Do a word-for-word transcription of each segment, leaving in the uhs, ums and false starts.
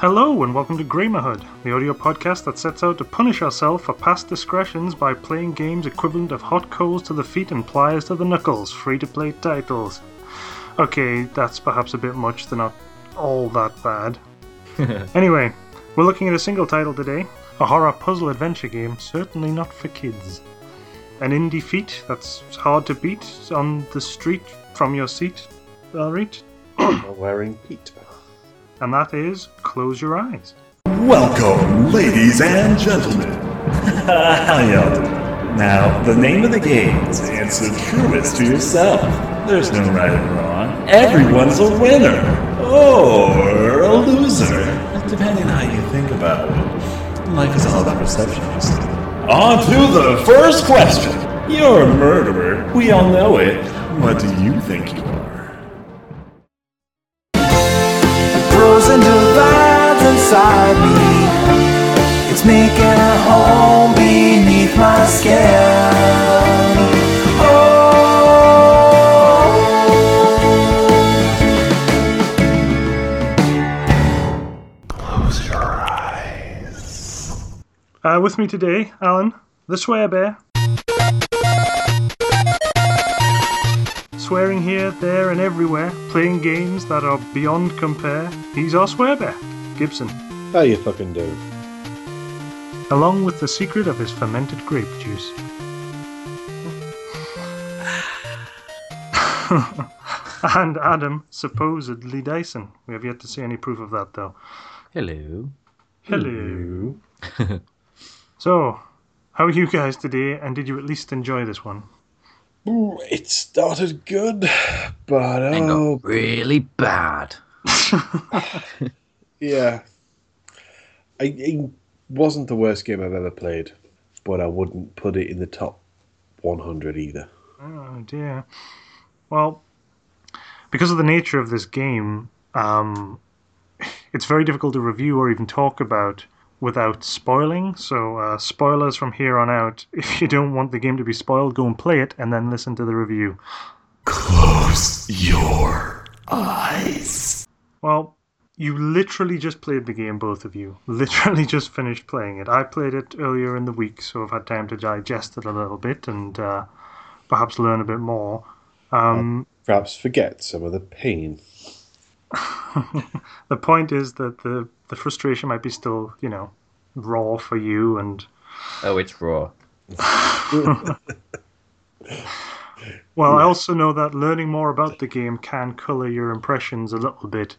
Hello and welcome to Gramerhood, the audio podcast that sets out to punish ourselves for past discretions by playing games equivalent of hot coals to the feet and pliers to the knuckles, free-to-play titles. Okay, that's perhaps a bit much, they're not all that bad. Anyway, we're looking at a single title today, a horror puzzle adventure game, certainly not for kids. An indie feat that's hard to beat on the street from your seat, Valerite. We're wearing Pete. And that is Close Your Eyes. Welcome, ladies and gentlemen. How y'all doing? Now, the name of the game is answer truest to yourself. There's no right or wrong. Everyone's a winner or a loser, depending on how you think about it. Life is all about perception, you see. On to the first question. You're a murderer. We all know it. What do you think you are? And divides inside me. It's making a home beneath my skin. Oh. Close your eyes. Uh, with me today, Alan, the swear bear. Swearing here, there and everywhere, playing games that are beyond compare. He's our swear bear, Gibson. How you fucking do? Along with the secret of his fermented grape juice. And Adam, supposedly Dyson. We have yet to see any proof of that, though. Hello. Hello. Hello. So, how are you guys today, and did you at least enjoy this one? Ooh, it started good, but oh, got really bad. Yeah, I, it wasn't the worst game I've ever played, but I wouldn't put it in the top one hundred either. Oh dear. Well, because of the nature of this game, um, it's very difficult to review or even talk about without spoiling, so uh, spoilers from here on out. If you don't want the game to be spoiled, go and play it and then listen to the review. Close your eyes. Well, you literally just played the game, both of you. Literally just finished playing it. I played it earlier in the week, so I've had time to digest it a little bit and uh, perhaps learn a bit more. Um, perhaps forget some of the pain. The point is that the the frustration might be still, you know, raw for you and... Oh, it's raw. Well, I also know that learning more about the game can colour your impressions a little bit.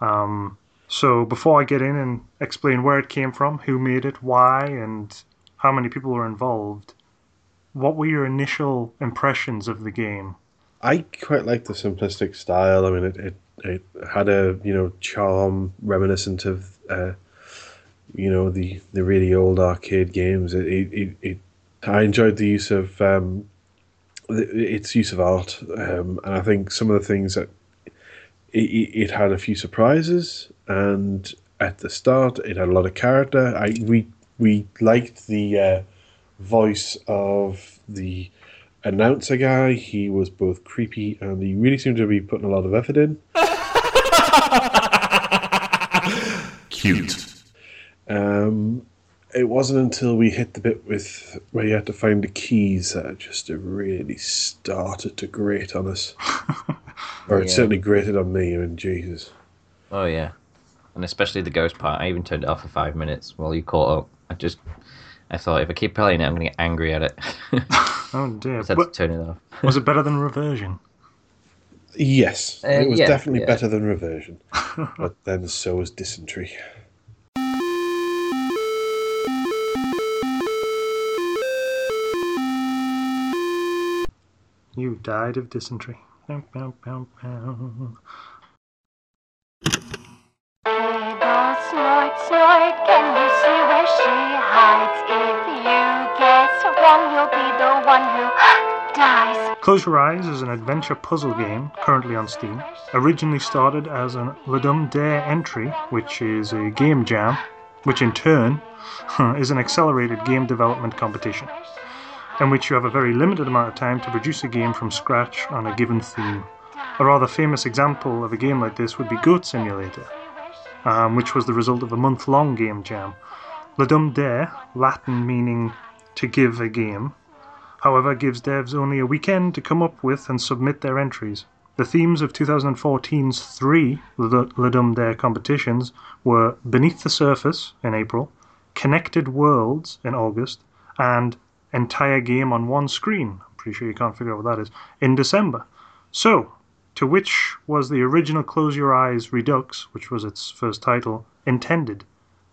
Um, so before I get in and explain where it came from, who made it, why, and how many people were involved, what were your initial impressions of the game? I quite like the simplistic style. I mean, it... it... It had a, you know, charm reminiscent of, uh, you know, the, the really old arcade games. It, it, it, it I enjoyed the use of um, the, its use of art, um, and I think some of the things that it, it had a few surprises. And at the start, it had a lot of character. I we we liked the uh, voice of the announcer guy. He was both creepy and he really seemed to be putting a lot of effort in. Cute. Um, it wasn't until we hit the bit with where you had to find the keys that it just really started to grate on us. Or it yeah. certainly grated on me. I mean, Jesus. Oh yeah, and especially the ghost part. I even turned it off for five minutes while you caught up. I just, I thought if I keep playing it, I'm going to get angry at it. Oh dear! So I had to turn it off. Was it better than Reversion? Yes, uh, it was yeah, definitely yeah. better than Reversion. But then so was Dysentery. You died of dysentery. Bow, bow, bow, bow. Neighbor, snort, snort, can you see where she hides? If you guess wrong, you'll be the one who dies. Close Your Eyes is an adventure puzzle game currently on Steam. Originally started as an Ludum Dare entry, which is a game jam, which in turn is an accelerated game development competition, in which you have a very limited amount of time to produce a game from scratch on a given theme. A rather famous example of a game like this would be Goat Simulator, um, which was the result of a month-long game jam. Ludum Dare, Latin meaning to give a game, however gives devs only a weekend to come up with and submit their entries. The themes of two thousand fourteen's three Ludum Dare competitions were Beneath the Surface in April, Connected Worlds in August, and Entire Game on One Screen, I'm pretty sure you can't figure out what that is, in December. So, to which was the original Close Your Eyes Redux, which was its first title, intended?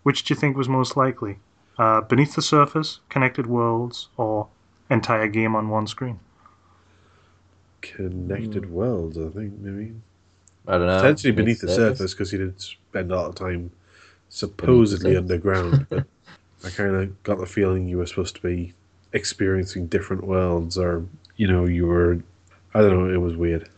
Which do you think was most likely? Uh, Beneath the Surface, Connected Worlds, or Entire Game on One Screen? Connected hmm. Worlds, I think, maybe. I don't know. Potentially Beneath, Beneath the Surface, because he did spend a lot of time supposedly underground, but I kind of got the feeling you were supposed to be experiencing different worlds, or, you know, you were, I don't know, it was weird.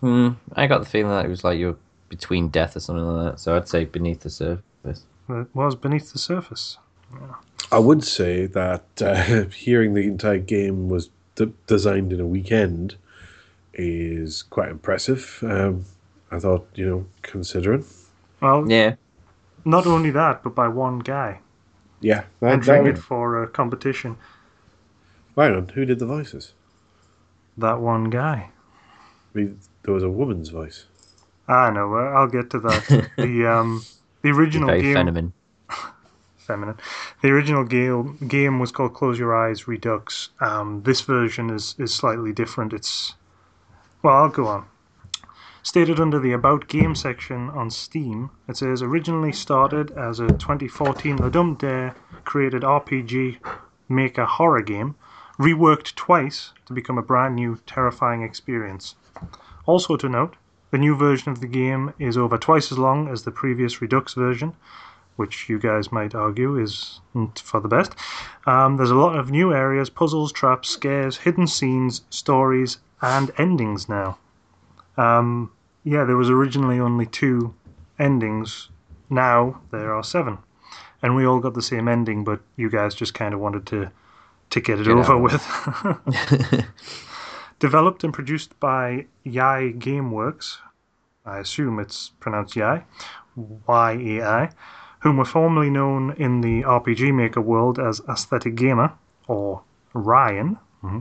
Hmm, I got the feeling that it was like you were between death or something like that, so I'd say Beneath the Surface. It was Beneath the Surface. Yeah. I would say that uh, hearing the entire game was d- designed in a weekend is quite impressive. Um, I thought, you know, considering. Well, yeah. Not only that, but by one guy. Yeah. That, entering that it for a competition. Hang on, who did the voices? That one guy. I mean, there was a woman's voice. I know, I'll get to that. the um, the original very game... feminine. feminine. The original game, game was called Close Your Eyes Redux. Um, this version is, is slightly different. It's... Well, I'll go on. Stated under the About Game section on Steam, it says, originally started as a twenty fourteen Ludum Dare created R P G maker horror game, reworked twice to become a brand new, terrifying experience. Also to note, the new version of the game is over twice as long as the previous Redux version, which you guys might argue is for the best. Um, there's a lot of new areas, puzzles, traps, scares, hidden scenes, stories, and endings now. Um, yeah, there was originally only two endings. Now there are seven. And we all got the same ending, but you guys just kind of wanted to, to get it get over with. Developed and produced by Yai Gameworks, I assume it's pronounced Yai, Y A I, whom were formerly known in the R P G Maker world as Aesthetic Gamer, or Ryan. Mm-hmm.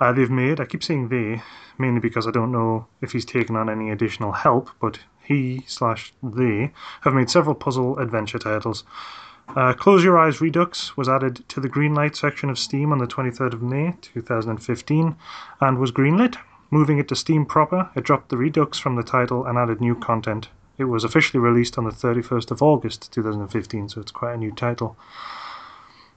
Uh, they've made, I keep saying they, mainly because I don't know if he's taken on any additional help, but he slash they have made several puzzle adventure titles. Uh, Close Your Eyes Redux was added to the Greenlight section of Steam on the twenty-third of May, two thousand fifteen, and was greenlit. Moving it to Steam proper, it dropped the Redux from the title and added new content. It was officially released on the thirty-first of August, two thousand fifteen, so it's quite a new title.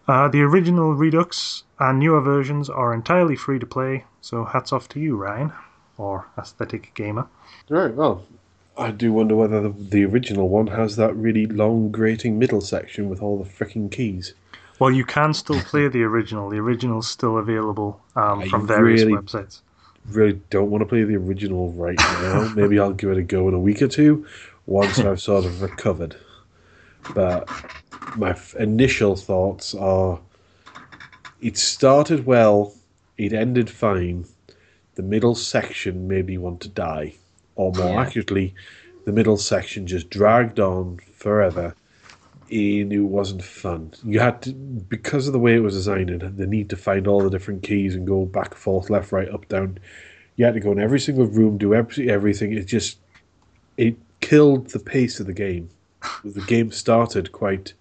Uh, the original Redux and newer versions are entirely free to play, so hats off to you, Ryan, or Aesthetic Gamer. Right, well, I do wonder whether the, the original one has that really long, grating middle section with all the frickin' keys. Well, you can still play the original. The original's still available um, from various really, websites. Really don't want to play the original right now. Maybe I'll give it a go in a week or two, once I've sort of recovered. But my f- initial thoughts are, it started well, it ended fine, the middle section made me want to die. Or more yeah. accurately, the middle section just dragged on forever, and it wasn't fun. You had to, because of the way it was designed, and the need to find all the different keys and go back, forth, left, right, up, down, you had to go in every single room, do everything. It just, it killed the pace of the game. The game started quite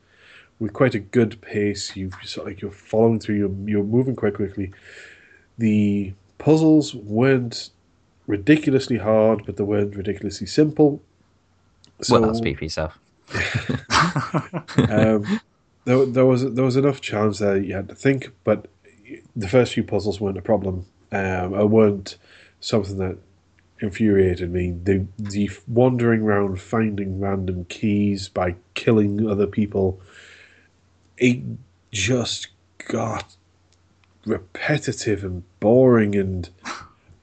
with quite a good pace. You sort of like you're following through. You're, you're moving quite quickly. The puzzles weren't ridiculously hard, but they weren't ridiculously simple. So, well, that's P P stuff. um, there, there was there was enough chance there that you had to think, but the first few puzzles weren't a problem. Um, or weren't something that infuriated me. The the wandering around finding random keys by killing other people, it just got repetitive and boring, and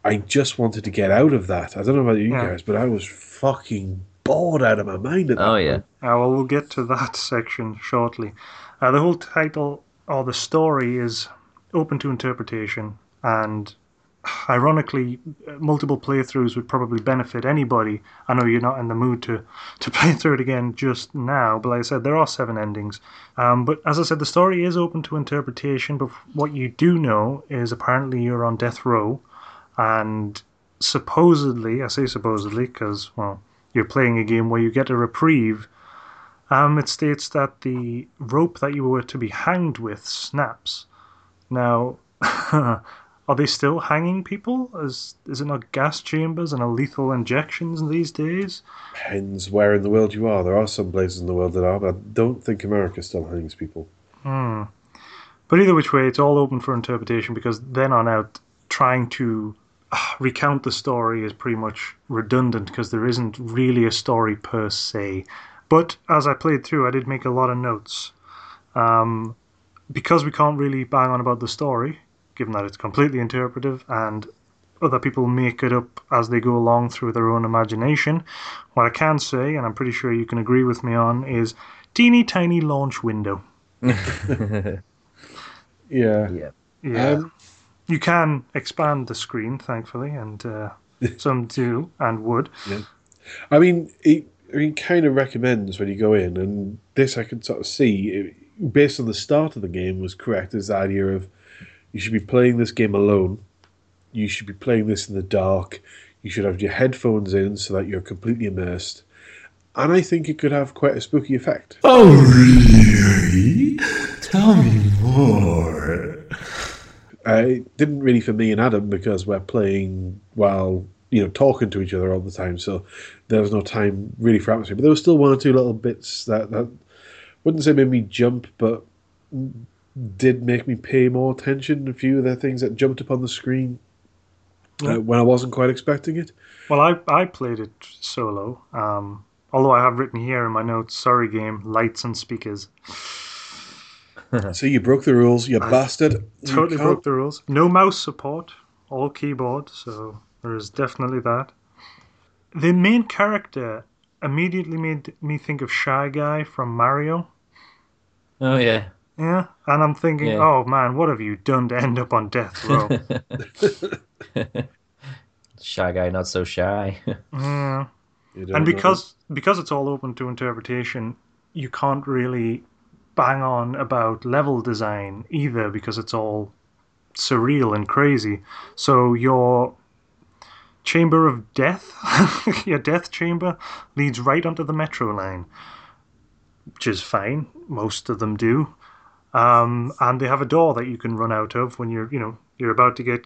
I just wanted to get out of that. I don't know about you yeah. guys, but I was fucking bored out of my mind at that. Oh yeah. Uh, well, we'll get to that section shortly. Uh, the whole title or the story is open to interpretation, and ironically, multiple playthroughs would probably benefit anybody. I know you're not in the mood to, to play through it again just now, but like I said, there are seven endings. Um, but as I said, the story is open to interpretation, but what you do know is apparently you're on death row, and supposedly, I say supposedly because, well, you're playing a game where you get a reprieve. Um, it states that the rope that you were to be hanged with snaps. Now... Are they still hanging people? Is, is it not gas chambers and lethal injections these days? Depends where in the world you are. There are some places in the world that are, but I don't think America still hangs people. Hmm. But either which way, it's all open for interpretation, because then on out, trying to uh, recount the story is pretty much redundant, because there isn't really a story per se. But as I played through, I did make a lot of notes. Um, because we can't really bang on about the story, given that it's completely interpretive and other people make it up as they go along through their own imagination, what I can say, and I'm pretty sure you can agree with me on, is teeny tiny launch window. yeah. Yeah. yeah. Um, you can expand the screen, thankfully, and uh, some do and would. Yeah. I mean, it, it kind of recommends when you go in, and this I can sort of see, it, based on the start of the game, was correct, is the idea of you should be playing this game alone. You should be playing this in the dark. You should have your headphones in so that you're completely immersed. And I think it could have quite a spooky effect. Oh, really? Tell me more. Uh, it didn't really for me and Adam, because we're playing while, you know, talking to each other all the time. So there was no time really for atmosphere. But there were still one or two little bits that, that wouldn't say made me jump, but... did make me pay more attention to a few of the things that jumped up on the screen uh, when I wasn't quite expecting it. Well, I, I played it solo, um, although I have written here in my notes, sorry game, lights and speakers. So you broke the rules, you I bastard. Totally you broke the rules. No mouse support, all keyboard, so there is definitely that. The main character immediately made me think of Shy Guy from Mario. Oh, yeah. Yeah, and I'm thinking, yeah. oh man, what have you done to end up on death row? Shy Guy, not so shy. Yeah, and because know. because it's all open to interpretation, you can't really bang on about level design either, because it's all surreal and crazy. So your chamber of death, your death chamber, leads right onto the metro line, which is fine. Most of them do. Um, and they have a door that you can run out of when you're, you know, you're about to get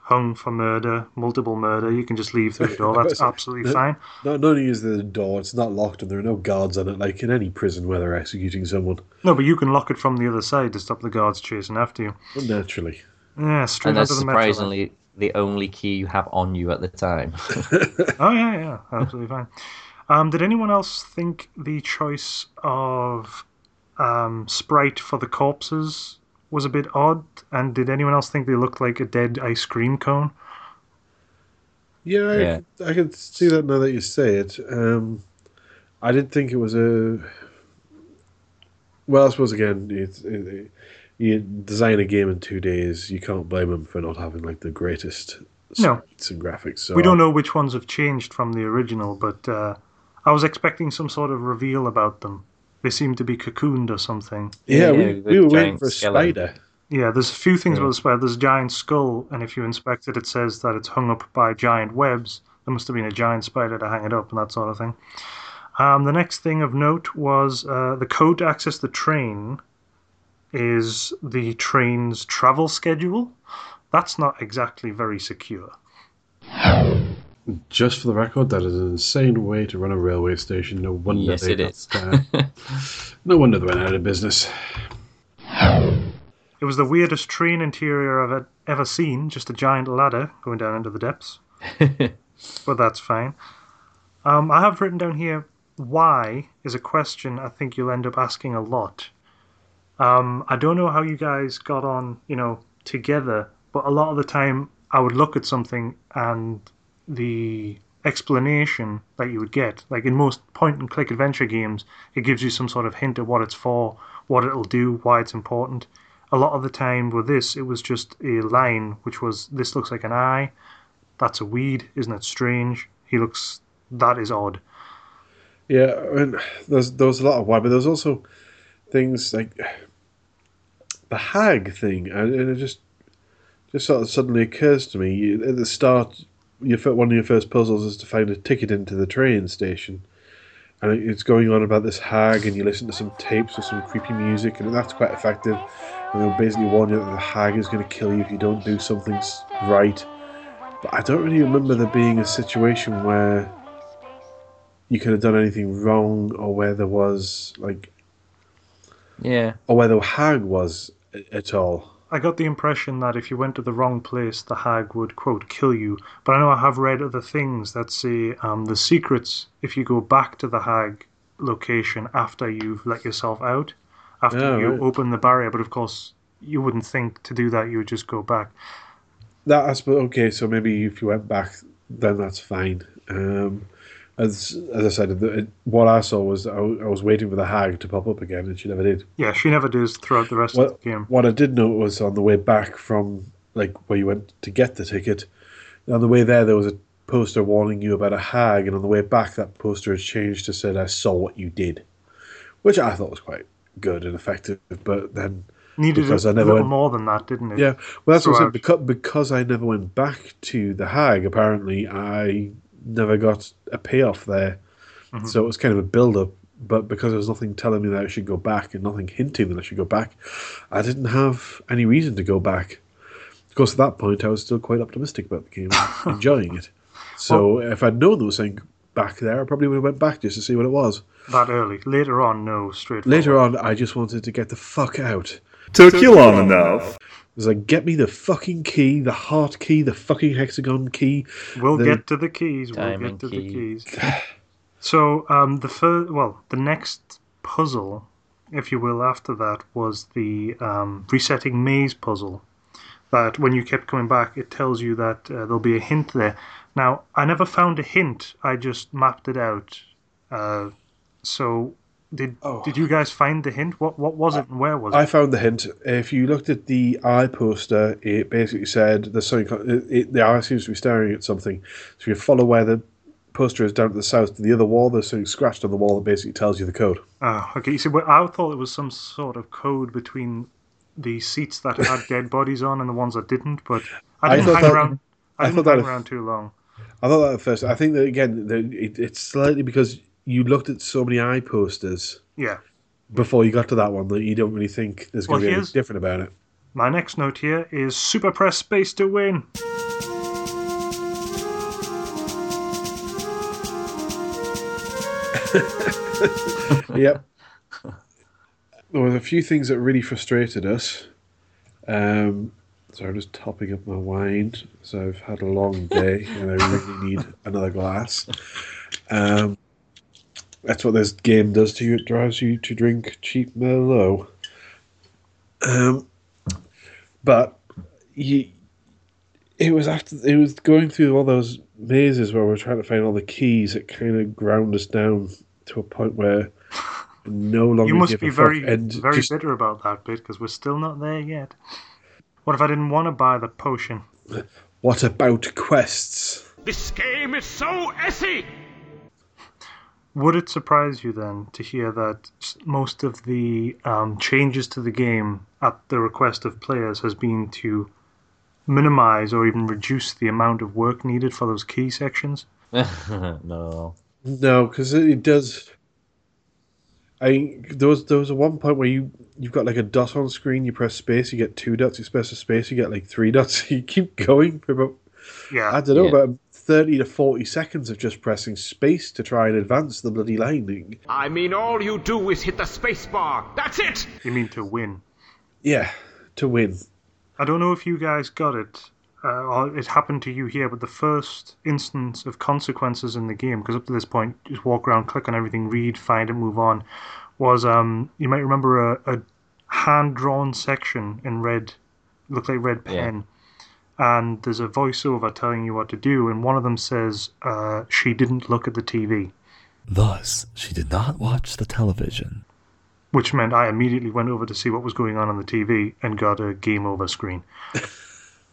hung for murder, multiple murder. You can just leave through the door. That's absolutely no, fine. Not only is there a door, it's not locked, and there are no guards on it, like in any prison where they're executing someone. No, but you can lock it from the other side to stop the guards chasing after you. Well, naturally. Yeah, straight and that's out of the metro. Surprisingly, the only key you have on you at the time. Oh yeah, yeah, absolutely fine. Um, did anyone else think the choice of Um, sprite for the corpses was a bit odd? And did anyone else think they looked like a dead ice cream cone? Yeah, I, yeah. I can see that now that you say it. Um, I did think it was a... Well, I suppose, again, it, it, it, you design a game in two days, you can't blame them for not having like the greatest no. sprites and graphics. So we don't know which ones have changed from the original, but uh, I was expecting some sort of reveal about them. They seem to be cocooned or something. Yeah, yeah we, we were waiting for a spider. Yeah, there's a few things yeah. about the spider. There's a giant skull, and if you inspect it, it says that it's hung up by giant webs. There must have been a giant spider to hang it up and that sort of thing. Um, the next thing of note was uh, the code to access the train is the train's travel schedule. That's not exactly very secure. Just for the record, that is an insane way to run a railway station. No wonder yes, they it is. Uh, no wonder they went out of business. It was the weirdest train interior I've had ever seen. Just a giant ladder going down into the depths. But that's fine. Um, I have written down here, why is a question I think you'll end up asking a lot. Um, I don't know how you guys got on, you know, together, but a lot of the time I would look at something and the explanation that you would get, like in most point-and-click adventure games, it gives you some sort of hint of what it's for, what it'll do, why it's important. A a lot of the time with this, it was just a line, which was, this looks like an eye, that's a weed, isn't it strange? He looks, that is odd. Yeah, I mean, there's, there was a lot of why, but there's also things like the hag thing, and, and it just just sort of suddenly occurs to me. At the start, your one of your first puzzles is to find a ticket into the train station, and it's going on about this hag, and you listen to some tapes with some creepy music, and that's quite effective, and they'll basically warn you that the hag is going to kill you if you don't do something right. But I don't really remember there being a situation where you could have done anything wrong, or where there was, like... Yeah. Or where the hag was at all. I got the impression that if you went to the wrong place, the hag would, quote, kill you. But I know I have read other things that say um, the secrets, if you go back to the hag location after you've let yourself out, after oh, you right. open the barrier, but of course you wouldn't think to do that, you would just go back. That, I suppose, okay, so maybe if you went back, then that's fine. Um... As as I said, it, what I saw was I, w I was waiting for the hag to pop up again, and she never did. Yeah, she never does throughout the rest what, of the game. What I did note was on the way back from like where you went to get the ticket, on the way there there was a poster warning you about a hag, and on the way back that poster has changed to said, "I saw what you did," which I thought was quite good and effective. But then needed a I never little went, more than that, didn't it? Yeah, well that's what I said, because because I never went back to the hag. Apparently, I. never got a payoff there. Mm-hmm. So it was kind of a build-up, but because there was nothing telling me that I should go back and nothing hinting that I should go back, I didn't have any reason to go back. Of course, at that point, I was still quite optimistic about the game, enjoying it. So well, if I'd known there was something back there, I probably would have went back just to see what it was. That early. Later on, no, straight Later on, I just wanted to get the fuck out. Took, Took you long enough. enough. It was like, get me the fucking key, the heart key, the fucking hexagon key. We'll the... get to the keys. Diamond we'll get to key. the keys. So um, the first, well, the next puzzle, if you will, after that was the um, resetting maze puzzle. That when you kept coming back, it tells you that uh, there'll be a hint there. Now, I never found a hint. I just mapped it out. Uh, so. Did oh. did you guys find the hint? What what was it and where was it? I found the hint. If you looked at the eye poster, it basically said there's something, it, the eye seems to be staring at something. So if you follow where the poster is down to the south to the other wall, there's something scratched on the wall that basically tells you the code. Oh, okay. You see, well, I thought it was some sort of code between the seats that had dead bodies on and the ones that didn't, but I didn't I hang that, around I didn't I hang around too long. I thought that at first. I think that, again, that it, it's slightly because... you looked at so many eye posters yeah. before you got to that one that you don't really think there's going well, to be anything different about it. My next note here is super press space to win. Yep. There was a few things that really frustrated us. Um, so I'm just topping up my wine. So I've had a long day and I really need another glass. Um... That's what this game does to you. It drives you to drink cheap Merlot. Um, but you, it was after it was going through all those mazes where we were trying to find all the keys. It kind of ground us down to a point where no longer. You must be very, very just, bitter about that bit because we're still not there yet. What if I didn't want to buy the potion? What about quests? This game is so essy. Would it surprise you then to hear that most of the um, changes to the game at the request of players has been to minimize or even reduce the amount of work needed for those key sections? No. No, because it does... I There was, there was one point where you, you've got like a dot on screen, you press space, you get two dots, you press a space, you get like three dots, you keep going for about... Yeah. I don't know, yeah. but... thirty to forty seconds of just pressing space to try and advance the bloody lining. I mean, all you do is hit the space bar. That's it! You mean to win? Yeah, to win. I don't know if you guys got it, uh, or it happened to you here, but the first instance of consequences in the game, because up to this point, just walk around, click on everything, read, find it, move on, was, um, you might remember a, a hand-drawn section in red, looked like red pen. Yeah. And there's a voiceover telling you what to do, and one of them says, uh, she didn't look at the T V. Thus, she did not watch the television. which meant I immediately went over to see what was going on on the T V and got a game over screen.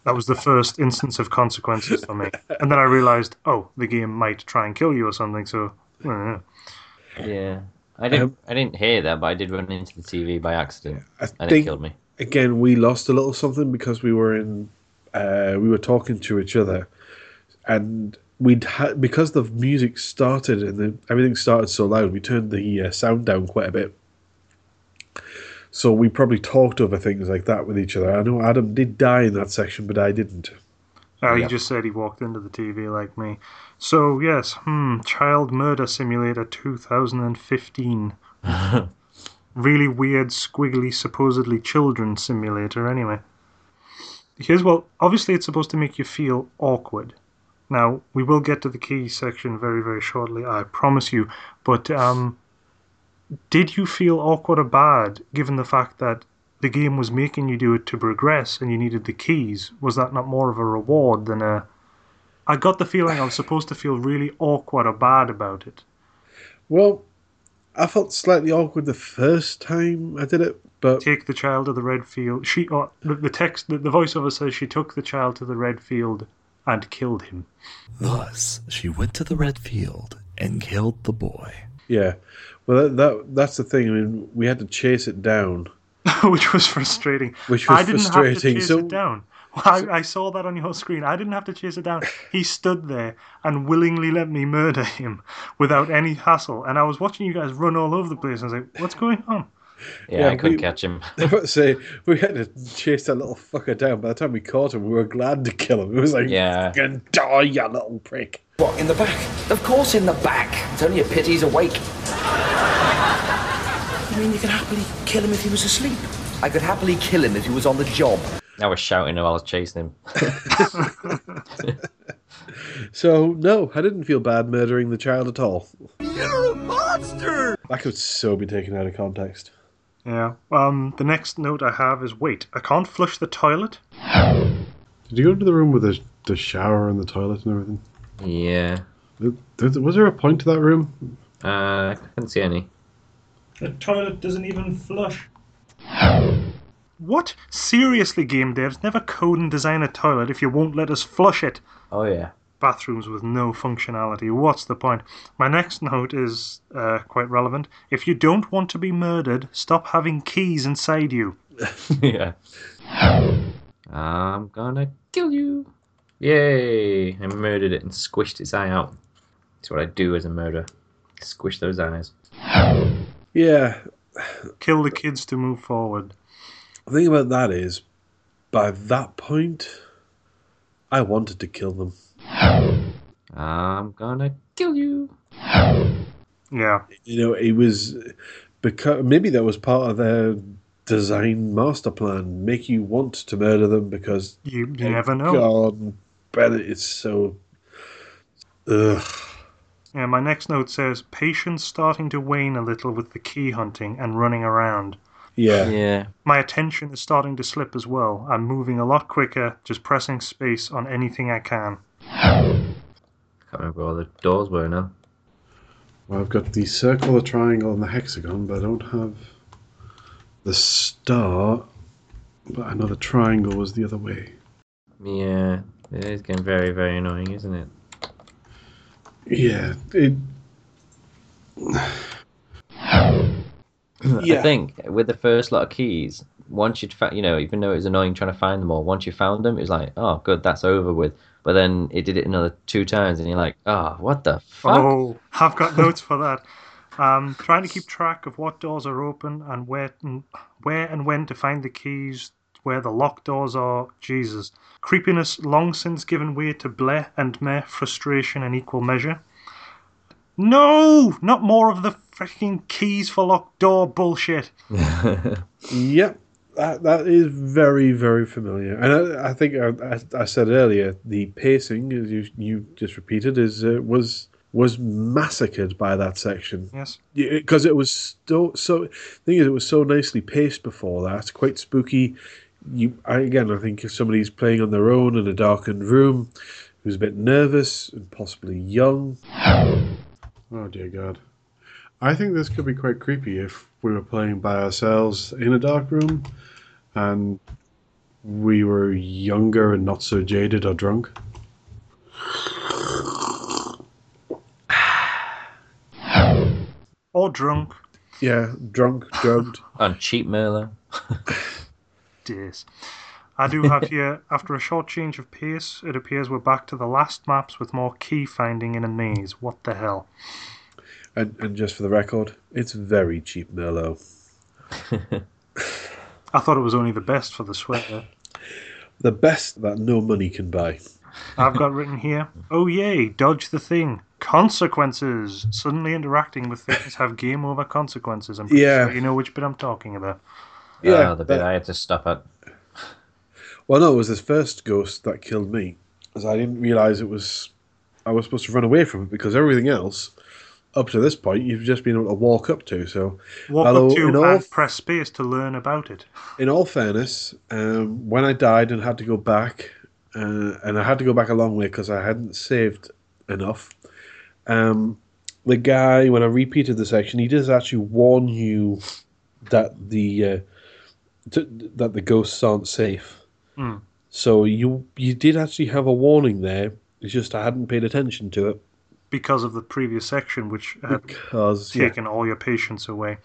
That was the first instance of consequences for me. And then I realized, oh, the game might try and kill you or something, so... I don't know. Yeah. I didn't, um, I didn't hear that, but I did run into the T V by accident, I and think, it killed me. Again, we lost a little something because we were in... Uh, we were talking to each other, and we'd ha- because the music started and the, everything started so loud, we turned the uh, sound down quite a bit. So we probably talked over things like that with each other. I know Adam did die in that section, but I didn't. Oh, yeah. He just said he walked into the T V like me. So, yes, hmm, Child Murder Simulator twenty fifteen. Really weird, squiggly, supposedly children simulator, anyway. Here's, well, obviously it's supposed to make you feel awkward. Now, we will get to the key section very, very shortly, I promise you. But um, did you feel awkward or bad, given the fact that the game was making you do it to progress and you needed the keys? Was that not more of a reward than a... I got the feeling I was supposed to feel really awkward or bad about it. Well, I felt slightly awkward the first time I did it. But take the child to the red field. She, or the text, the voiceover says she took the child to the red field and killed him. Thus, she went to the red field and killed the boy. Yeah, well, that, that that's the thing. I mean, we had to chase it down, which was frustrating. Which was I didn't frustrating. Have to chase so, it down. I, I saw that on your screen. I didn't have to chase it down. He stood there and willingly let me murder him without any hassle. And I was watching you guys run all over the place. And I was like, "What's going on?" Yeah, yeah, I couldn't we, catch him. I was about to say, we had to chase that little fucker down. By the time we caught him, we were glad to kill him. It was like, yeah. Fucking die, you little prick. What, in the back? Of course in the back. It's only a pity he's awake. You mean you could happily kill him if he was asleep? I could happily kill him if he was on the job. I was shouting while I was chasing him. So, no, I didn't feel bad murdering the child at all. You're a monster! That could so be taken out of context. Yeah. Um. The next note I have is, wait, I can't flush the toilet? Did you go to the room with the, the shower and the toilet and everything? Yeah. Was there a point to that room? Uh, I couldn't see any. The toilet doesn't even flush. What? Seriously, game devs, never code and design a toilet if you won't let us flush it. Oh, yeah. Bathrooms with no functionality. What's the point? My next note is uh, quite relevant. If you don't want to be murdered, stop having keys inside you. Yeah. I'm gonna kill you. Yay. I murdered it and squished its eye out. That's what I do as a murderer. Squish those eyes. Yeah. Kill the kids to move forward. The thing about that is, by that point, I wanted to kill them. I'm gonna kill you. Yeah. You know, it was because maybe that was part of their design master plan, make you want to murder them because you, you oh never know. God, Bennett, it's so. Ugh. Yeah, my next note says patience starting to wane a little with the key hunting and running around. Yeah. Yeah. My attention is starting to slip as well. I'm moving a lot quicker, just pressing space on anything I can. I can't remember where the doors were now. Well, I've got the circle, the triangle, and the hexagon, but I don't have the star. But I know the triangle was the other way. Yeah, it is getting very, very annoying, isn't it? Yeah, it... Yeah. I think with the first lot of keys, once you'd fa- you know, even though it was annoying trying to find them all, once you found them, it was like, oh, good, that's over with. But then it did it another two times, and you're like, oh, what the fuck? Oh, I've got notes for that. Um, trying to keep track of what doors are open and where, and where and when to find the keys, where the locked doors are. Jesus. Creepiness long since given way to bleh and meh, frustration in equal measure. No! Not more of the freaking keys for locked door bullshit. Yep. That that is very, very familiar, and I, I think I, I, I said earlier the pacing, as you you just repeated, is uh, was was massacred by that section. Yes, because yeah, it was so so. The thing is, it was so nicely paced before that, quite spooky. You I, again, I think if somebody's playing on their own in a darkened room, who's a bit nervous and possibly young. Oh dear God, I think this could be quite creepy if we were playing by ourselves in a dark room, and we were younger and not so jaded or drunk. Or drunk. Yeah, drunk, drugged. And cheap Merlot. Days. I do have here, after a short change of pace, it appears we're back to the last maps with more key finding in a maze. What the hell? And, and just for the record, it's very cheap Merlot. I thought it was only the best for the sweater. The best that no money can buy. I've got written here, oh yay, dodge the thing. Consequences. Suddenly interacting with things have game over consequences. I'm pretty yeah. sure you know which bit I'm talking about. Yeah, uh, the bit that... I had to stop at. Well, no, it was this first ghost that killed me, because I didn't realise it was... I was supposed to run away from it, because everything else, up to this point, you've just been able to walk up to, so... Walk although, up to and all, press space to learn about it. In all fairness, um, when I died and had to go back, uh, and I had to go back a long way because I hadn't saved enough, um, the guy, when I repeated the section, he does actually warn you that the, uh, t that the ghosts aren't safe. Mm. So you you did actually have a warning there. It's just I hadn't paid attention to it because of the previous section, which had because, taken yeah. all your patience away.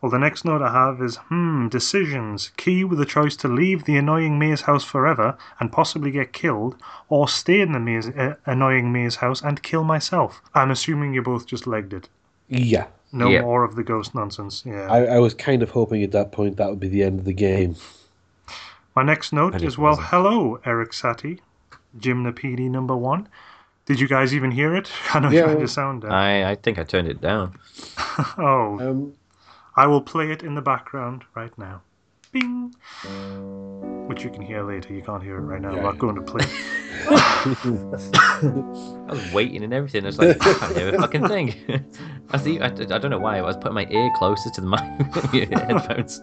Well, the next note I have is hmm decisions key with the choice to leave the annoying maze house forever and possibly get killed, or stay in the maze uh, annoying maze house and kill myself. I'm assuming you both just legged it. Yeah. No yeah. more of the ghost nonsense. Yeah. I, I was kind of hoping at that point that would be the end of the game. My next note is, well, hello, Eric Satie, Gymnopedie number one. Did you guys even hear it? I know yeah, you had your sound down. I, I think I turned it down. oh. Um, I will play it in the background right now. Bing! Which you can hear later. You can't hear it right now. I'm yeah, not yeah. going to play it. I was waiting and everything. I was like, I can't hear a fucking thing. I, see, I, I don't know why. I was putting my ear closer to the mic headphones.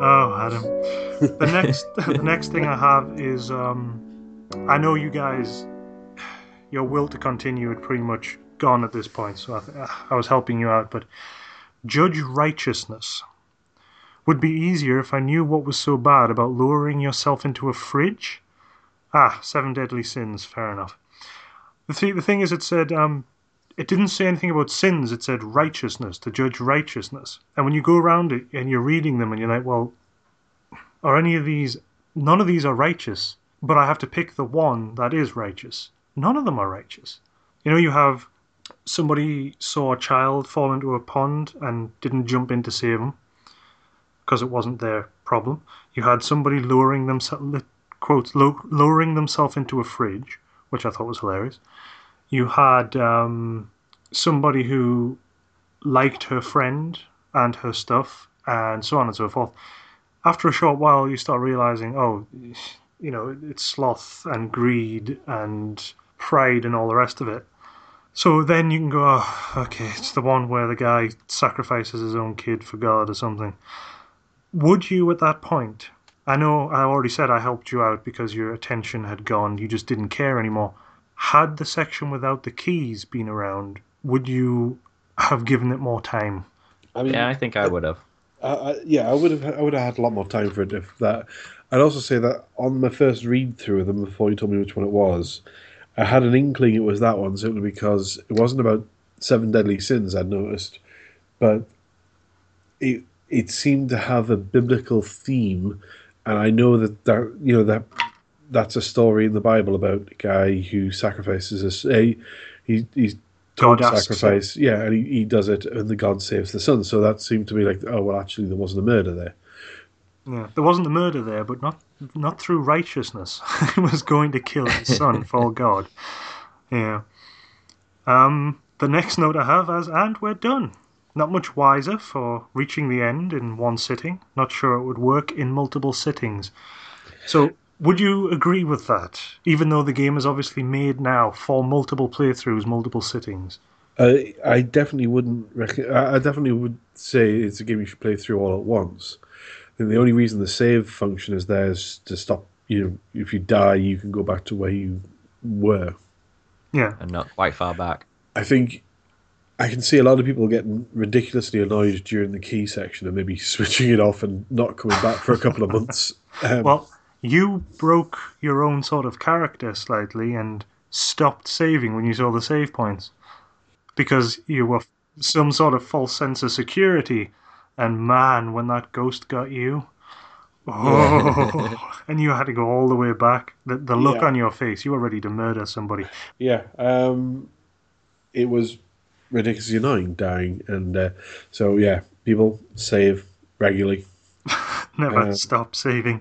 Oh, Adam. The next, the next thing I have is, um, I know you guys, your will to continue is pretty much gone at this point, so I, th I was helping you out, but judge righteousness. Would be easier if I knew what was so bad about lowering yourself into a fridge. Ah, seven deadly sins, fair enough. The, th the thing is, it said, um, it didn't say anything about sins, it said righteousness, to judge righteousness. And when you go around it and you're reading them and you're like, well, are any of these, none of these are righteous, but I have to pick the one that is righteous. None of them are righteous. You know, you have somebody saw a child fall into a pond and didn't jump in to save him, because it wasn't their problem. You had somebody lowering themselves, quote, lo lowering themselves into a fridge, which I thought was hilarious. You had um, somebody who liked her friend and her stuff, and so on and so forth. After a short while, you start realizing, oh, you know, it's sloth and greed and pride and all the rest of it. So then you can go, oh, okay, it's the one where the guy sacrifices his own kid for God or something. Would you at that point, I know I already said I helped you out because your attention had gone, you just didn't care anymore. Had the section without the keys been around, would you have given it more time? I mean, yeah, I think I would have. I, I, yeah, I would have I would have had a lot more time for it if that. I'd also say that on my first read through of them, before you told me which one it was, I had an inkling it was that one simply because it wasn't about seven deadly sins, I'd noticed, but it... it seemed to have a biblical theme, and I know that, that you know that that's a story in the Bible about a guy who sacrifices his uh, he he's told God sacrifice, yeah, and he, he does it, and the God saves the son. So that seemed to me like, oh well, actually there wasn't a murder there. Yeah, there wasn't a murder there, but not not through righteousness. He was going to kill his son for God. Yeah. Um. The next note I have is, and we're done. Not much wiser for reaching the end in one sitting. Not sure it would work in multiple sittings. So would you agree with that, even though the game is obviously made now for multiple playthroughs, multiple sittings? Uh, I definitely wouldn't reckon, I definitely would say it's a game you should play through all at once. And the only reason the save function is there is to stop, you know, if you die, you can go back to where you were. Yeah. And not quite far back. I think... I can see a lot of people getting ridiculously annoyed during the key section and maybe switching it off and not coming back for a couple of months. Um, well, you broke your own sort of character slightly and stopped saving when you saw the save points because you were some sort of false sense of security. And man, when that ghost got you, oh, and you had to go all the way back. The, the look yeah. on your face, you were ready to murder somebody. Yeah, um, it was ridiculously annoying dying, and uh, so yeah, people save regularly. Never uh, stop saving.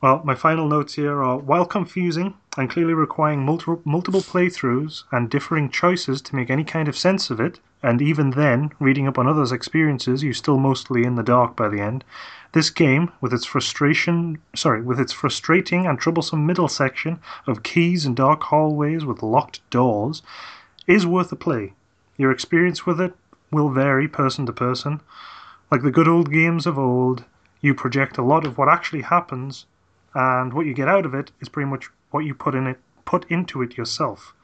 Well, my final notes here are, while confusing and clearly requiring multiple multiple playthroughs and differing choices to make any kind of sense of it, and even then, reading up on others' experiences, you're still mostly in the dark by the end, this game, with its frustration, sorry, with its frustrating and troublesome middle section of keys and dark hallways with locked doors, is worth a play. Your experience with it will vary person to person. Like the good old games of old, you project a lot of what actually happens, and what you get out of it is pretty much what you put in it, put into it yourself.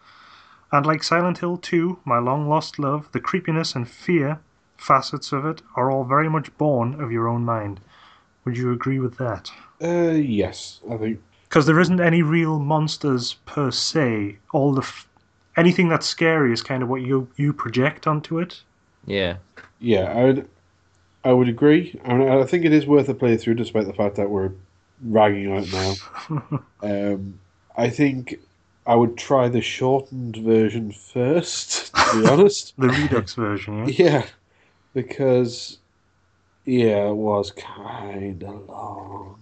And like Silent Hill two, my long-lost love, the creepiness and fear facets of it are all very much born of your own mind. Would you agree with that? Uh, yes, I think. Because there isn't any real monsters per se. All the f- anything that's scary is kind of what you you project onto it. Yeah. Yeah, I would, I would agree. I mean, I think it is worth a playthrough, despite the fact that we're ragging out now. um, I think I would try the shortened version first, to be honest. The Redux version, yeah? Yeah, because, yeah, it was kind of long,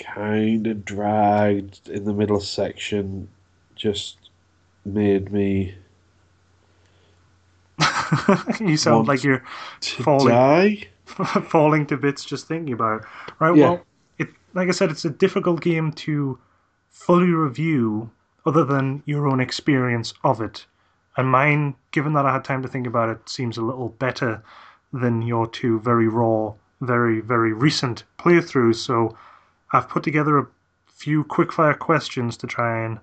kind of dragged in the middle section, just made me... You sound like you're falling, die? falling to bits just thinking about it. Right, yeah. Well... Like I said, it's a difficult game to fully review other than your own experience of it. And mine, given that I had time to think about it, seems a little better than your two very raw, very, very recent playthroughs. So I've put together a few quickfire questions to try and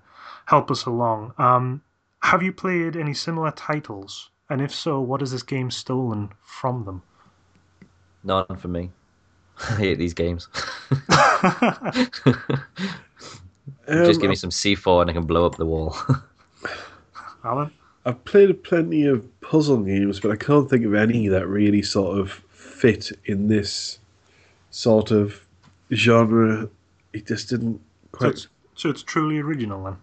help us along. Um, have you played any similar titles? And if so, what has this game stolen from them? None for me. I hate these games. Just give me some C four and I can blow up the wall. Alan? I've played plenty of puzzle games, but I can't think of any that really sort of fit in this sort of genre. It just didn't quite... So it's, so it's truly original, then?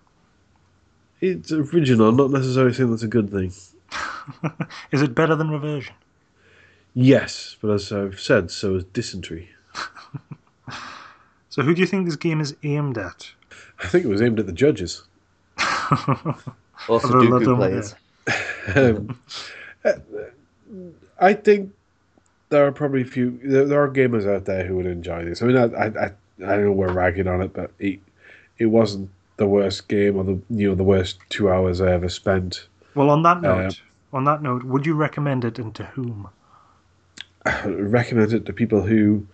It's original, not necessarily saying that's a good thing. Is it better than Reversion? Yes, but as I've said, so is Dysentery. So who do you think this game is aimed at? I think it was aimed at the judges. Also Dooku players. um, I think there are probably a few... There are gamers out there who would enjoy this. I mean, I I, I know we're ragging on it, but it, it wasn't the worst game or the you know the worst two hours I ever spent. Well, on that note, uh, on that note, would you recommend it and to whom? I recommend it to people who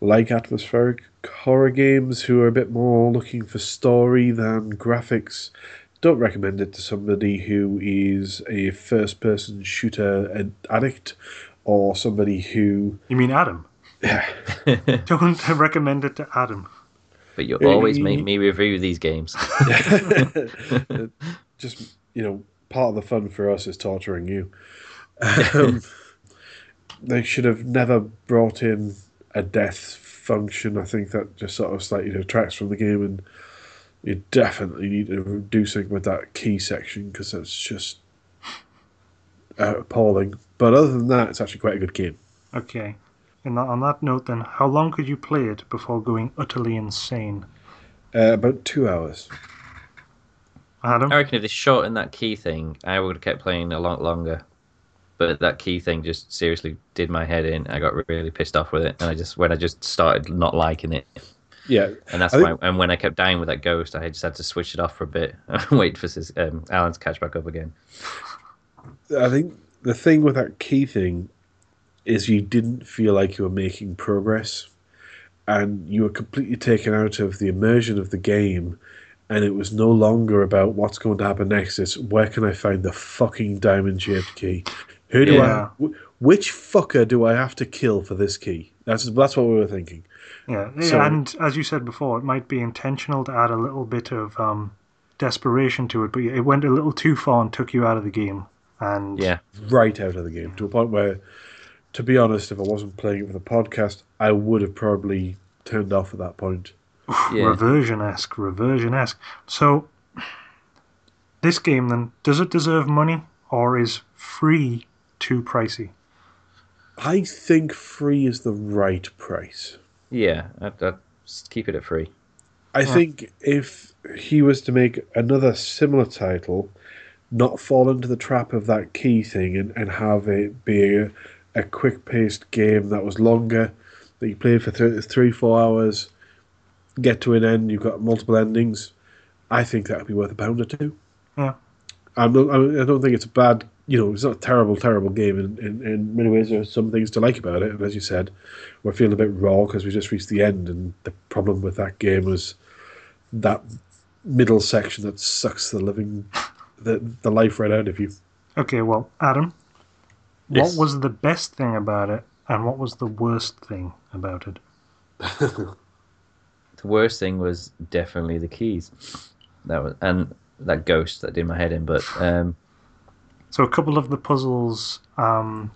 like atmospheric horror games, who are a bit more looking for story than graphics. Don't recommend it to somebody who is a first-person shooter addict or somebody who... You mean Adam? Yeah. Don't recommend it to Adam. But you always make me review these games. Just, you know, part of the fun for us is torturing you. Um, They should have never brought in a death function. I think that just sort of slightly detracts from the game, and you definitely need to do something with that key section because that's just appalling. But other than that, it's actually quite a good game. Okay. And on that note then, how long could you play it before going utterly insane? Uh, about two hours. Adam? I reckon if they shortened that key thing, I would have kept playing a lot longer. But that key thing just seriously did my head in. I got really pissed off with it, and I just when I just started not liking it. Yeah, and that's I why. Think... And when I kept dying with that ghost, I just had to switch it off for a bit and wait for um, Alan to catch back up again. I think the thing with that key thing is you didn't feel like you were making progress, and you were completely taken out of the immersion of the game, and it was no longer about what's going to happen next. It's where can I find the fucking diamond-shaped key? Who do yeah. I? Which fucker do I have to kill for this key? That's that's what we were thinking. Yeah, so, and as you said before, it might be intentional to add a little bit of um, desperation to it, but it went a little too far and took you out of the game. And yeah, right out of the game, to a point where, to be honest, if I wasn't playing it for the podcast, I would have probably turned off at that point. Yeah. Reversion-esque, reversion-esque. So, this game then, does it deserve money, or is free too pricey? I think free is the right price. Yeah, I'd, I'd keep it at free. I yeah. think if he was to make another similar title, not fall into the trap of that key thing and, and have it be a, a quick-paced game that was longer, that you played for th- three, four hours, get to an end, you've got multiple endings, I think that would be worth a pound or two. Yeah. I'm not, I don't think it's a bad, you know, it's not a terrible, terrible game. In, in, in many ways, there are some things to like about it. And as you said, we're feeling a bit raw because we just reached the end, and the problem with that game was that middle section that sucks the living... The, the life right out of you. Okay, well, Adam, yes. What was the best thing about it, and what was the worst thing about it? The worst thing was definitely the keys. That was, and that ghost that did my head in. But um, so a couple of the puzzles. Um...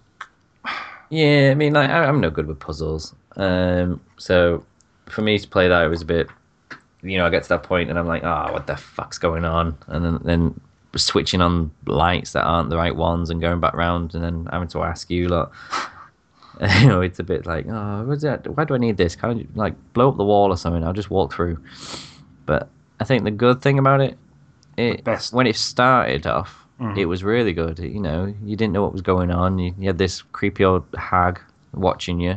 Yeah, I mean, like, I, I'm no good with puzzles. Um, so for me to play that, it was a bit. You know, I get to that point, and I'm like, ah, oh, what the fuck's going on? And then. then switching on lights that aren't the right ones and going back round and then having to ask you lot. You know, it's a bit like, oh, what's that? Why do I need this? Can't you like blow up the wall or something? I'll just walk through. But I think the good thing about it, it best. when it started off, mm. it was really good. You know, you didn't know what was going on. You, you had this creepy old hag watching you.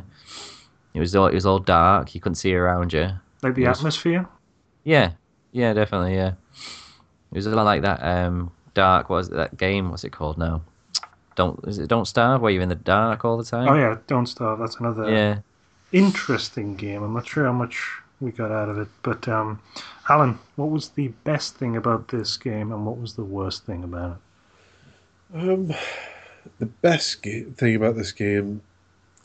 It was all it was all dark. You couldn't see around you. Like the was, atmosphere. Yeah, yeah, definitely, yeah. It was a lot like that um, dark. What is it, that game? What's it called now? Don't is it Don't Starve? Where you're in the dark all the time. Oh yeah, Don't Starve. That's another yeah. interesting game. I'm not sure how much we got out of it, but um, Alan, what was the best thing about this game, and what was the worst thing about it? Um, the best ge- thing about this game,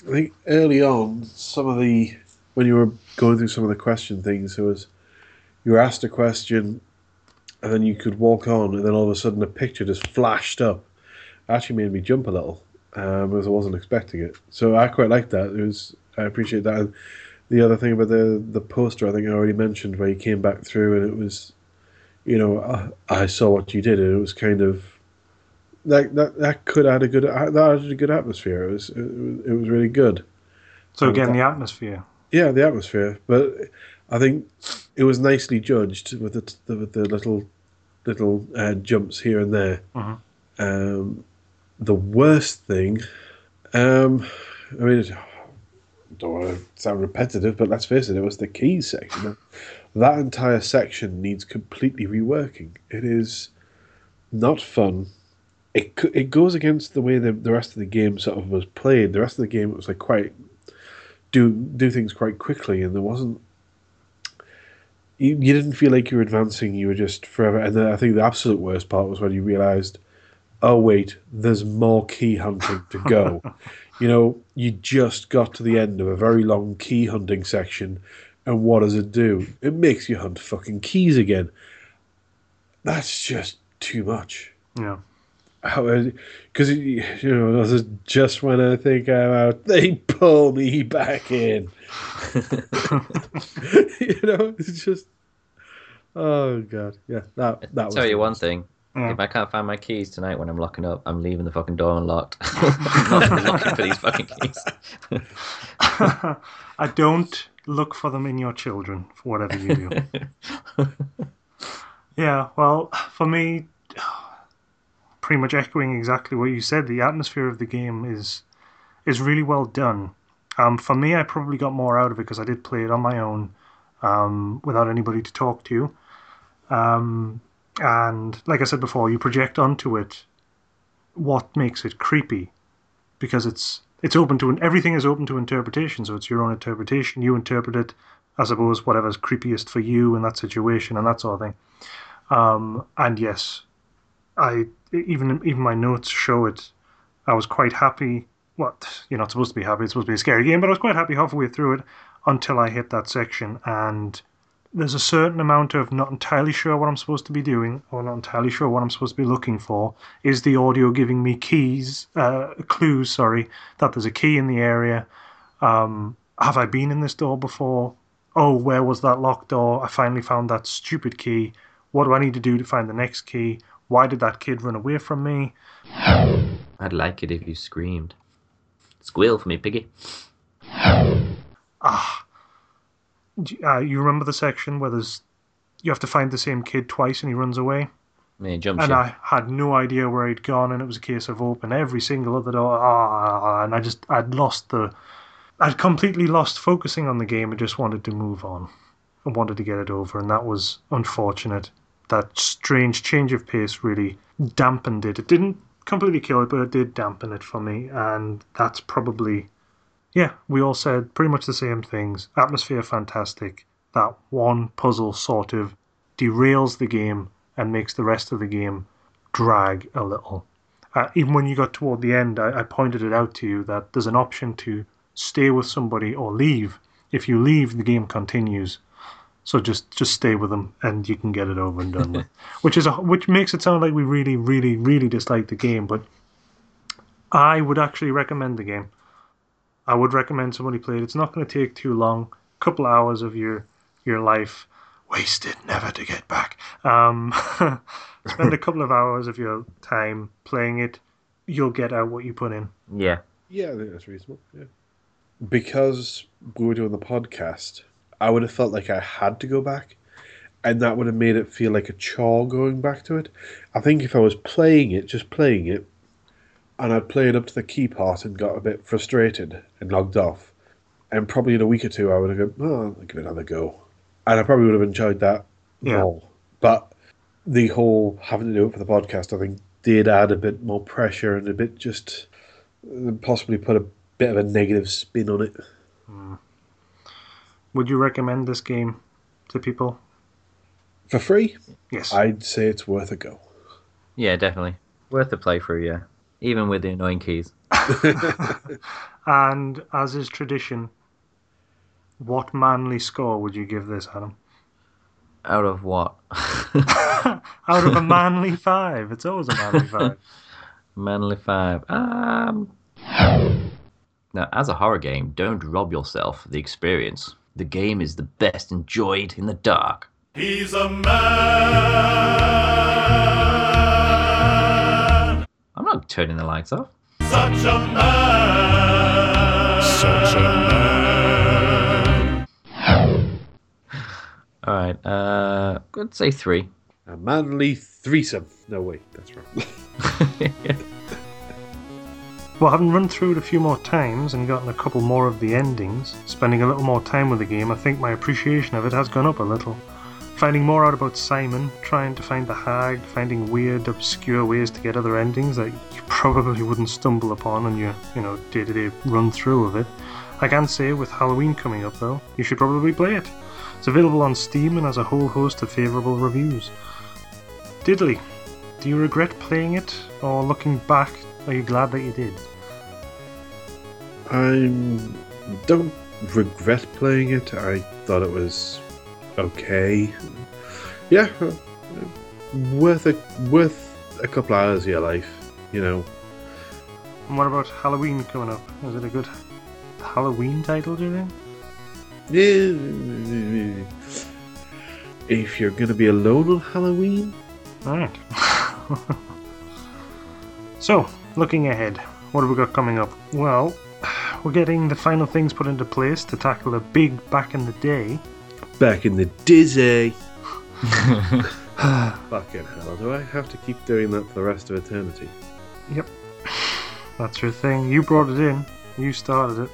I think, early on, some of the when you were going through some of the question things, it was you were asked a question. And then you could walk on, and then all of a sudden a picture just flashed up. It actually made me jump a little, um, because I wasn't expecting it. So I quite liked that. It was I appreciate that. And the other thing about the the poster, I think I already mentioned, where you came back through, and it was, you know, I, I saw what you did, and it was kind of that that that could add a good that added a good atmosphere. It was it, it was really good. So again, the atmosphere. Yeah, the atmosphere, but. I think it was nicely judged with the, the with the little little uh, jumps here and there. Uh-huh. Um, the worst thing, um, I mean, I don't want to sound repetitive, but let's face it, it was the keys section. That entire section needs completely reworking. It is not fun. It it goes against the way the, the rest of the game sort of was played. The rest of the game was like quite do do things quite quickly, and there wasn't. You, you didn't feel like you were advancing, you were just forever. And then I think the absolute worst part was when you realised, oh, wait, there's more key hunting to go. You know, you just got to the end of a very long key hunting section, and what does it do? It makes you hunt fucking keys again. That's just too much. Yeah. Because, you know, this is just when I think I'm out, they pull me back in. You know, it's just, oh god, yeah. That that I'll was. Tell you one thing: yeah. If I can't find my keys tonight when I'm locking up, I'm leaving the fucking door unlocked. I'm looking for these fucking keys. I don't look for them in your children for whatever you do. Yeah, well, for me. Pretty much echoing exactly what you said, the atmosphere of the game is is really well done. Um, for me, I probably got more out of it because I did play it on my own um, without anybody to talk to. Um, and like I said before, you project onto it what makes it creepy, because it's it's open to everything is open to interpretation. So it's your own interpretation. You interpret it I suppose, whatever's creepiest for you in that situation and that sort of thing. Um, and yes, I even even my notes show it. I was quite happy. What, you're not supposed to be happy. It's supposed to be a scary game, but I was quite happy halfway through it until I hit that section. And there's a certain amount of not entirely sure what I'm supposed to be doing, or not entirely sure what I'm supposed to be looking for. Is the audio giving me keys, uh, clues, sorry, that there's a key in the area? Um, have I been in this door before? Oh, where was that locked door? I finally found that stupid key. What do I need to do to find the next key? Why did that kid run away from me? I'd like it if you screamed. Squeal for me, piggy. Ah. Uh, you remember the section where there's you have to find the same kid twice and he runs away? Yeah, he jumps and in. I had no idea where he'd gone, and it was a case of open every single other door. Ah, and I just, I'd lost the, I'd completely lost focusing on the game and just wanted to move on and wanted to get it over, and that was unfortunate. That strange change of pace really dampened it. It didn't completely kill it, but it did dampen it for me, and that's probably... Yeah, we all said pretty much the same things. Atmosphere, fantastic. That one puzzle sort of derails the game and makes the rest of the game drag a little. Uh, even when you got toward the end, I, I pointed it out to you that there's an option to stay with somebody or leave. If you leave, the game continues. So just, just stay with them and you can get it over and done with. Which is a, which makes it sound like we really, really, really dislike the game, but I would actually recommend the game. I would recommend somebody play it. It's not going to take too long. A couple hours of your your life wasted, never to get back. Um, spend a couple of hours of your time playing it. You'll get out what you put in. Yeah. Yeah, I think that's reasonable. Yeah. Because we were doing the podcast, I would have felt like I had to go back, and that would have made it feel like a chore going back to it. I think if I was playing it, just playing it, and I'd played up to the key part and got a bit frustrated and logged off, and probably in a week or two I would have gone, oh, I'll give it another go. And I probably would have enjoyed that yeah. more. But the whole having to do it for the podcast, I think, did add a bit more pressure and a bit just possibly put a bit of a negative spin on it. Mm. Would you recommend this game to people? For free? Yes. I'd say it's worth a go. Yeah, definitely. Worth a playthrough, yeah. Even with the annoying keys. And as is tradition, what manly score would you give this, Adam? Out of what? Out of a manly five. It's always a manly five. Manly five. Um. Now, as a horror game, don't rob yourself the experience. The game is the best enjoyed in the dark. He's a man. I'm not turning the lights off. Such a man. Such a man. All right. Uh, I'd say three. A manly threesome. No, wait. That's right. Well, having run through it a few more times and gotten a couple more of the endings, spending a little more time with the game, I think my appreciation of it has gone up a little. Finding more out about Simon, trying to find the hag, finding weird, obscure ways to get other endings that you probably wouldn't stumble upon on your, you know, day-to-day run-through of it. I can say, with Halloween coming up, though, you should probably play it. It's available on Steam and has a whole host of favourable reviews. Diddley, do you regret playing it, or looking back, are you glad that you did? I don't regret playing it. I thought it was... okay. Yeah. Worth a, worth a couple hours of your life, you know. And what about Halloween coming up? Is it a good Halloween title, do you think? Yeah. If you're going to be alone on Halloween? Alright. So, looking ahead, what have we got coming up? Well, we're getting the final things put into place to tackle a big back in the day. Back in the dizzy. Fucking hell, do I have to keep doing that for the rest of eternity? Yep. That's your thing. You brought it in. You started it.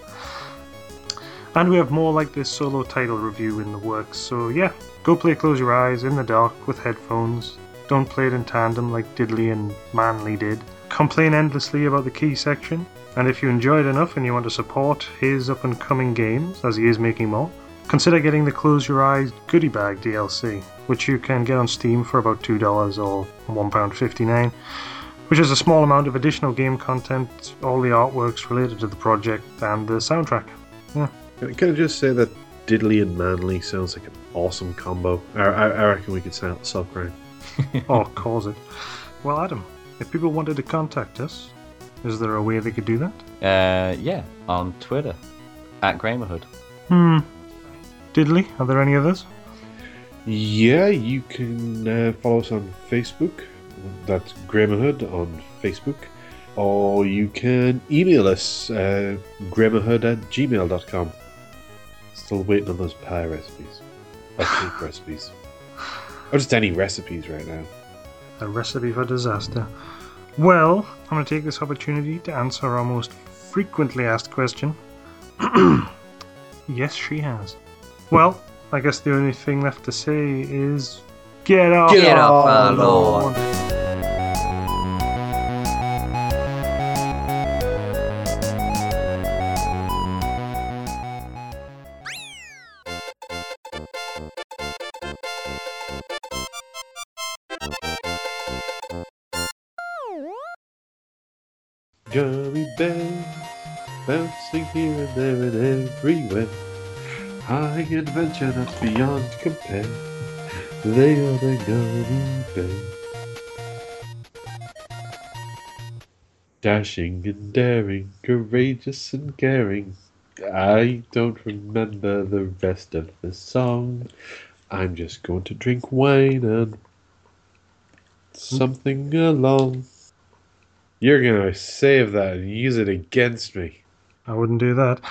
And we have more like this solo title review in the works, so yeah. Go play Close Your Eyes in the dark with headphones. Don't play it in tandem like Diddley and Manly did. Complain endlessly about the key section. And if you enjoyed enough and you want to support his up and coming games, as he is making more, Consider getting the Close Your Eyes Goodie Bag D L C, which you can get on Steam for about two dollars or one pound fifty-nine, which is a small amount of additional game content, all the artworks related to the project, and the soundtrack. Yeah. Can I just say that Diddley and Manly sounds like an awesome combo? I, I, I reckon we could stop right. Or cause it. Well, Adam, if people wanted to contact us, is there a way they could do that? Uh, yeah, on Twitter, at Gramerhood. Hmm. Diddley, are there any others? Yeah, you can uh, follow us on Facebook. That's Gramerhood on Facebook. Or you can email us, uh, gramerhood at gmail dot com. Still waiting on those pie recipes. Or cake recipes. Or just any recipes right now. A recipe for disaster. Well, I'm going to take this opportunity to answer our most frequently asked question. Yes, she has. Well, I guess the only thing left to say is... Get up, Get up our Lord! Lord. Gummy bears, bouncing here and there and everywhere. High adventure that's beyond compare. They are the gummy bears. Dashing and daring, courageous and caring. I don't remember the rest of the song. I'm just going to drink wine and something along. You're going to save that and use it against me. I wouldn't do that.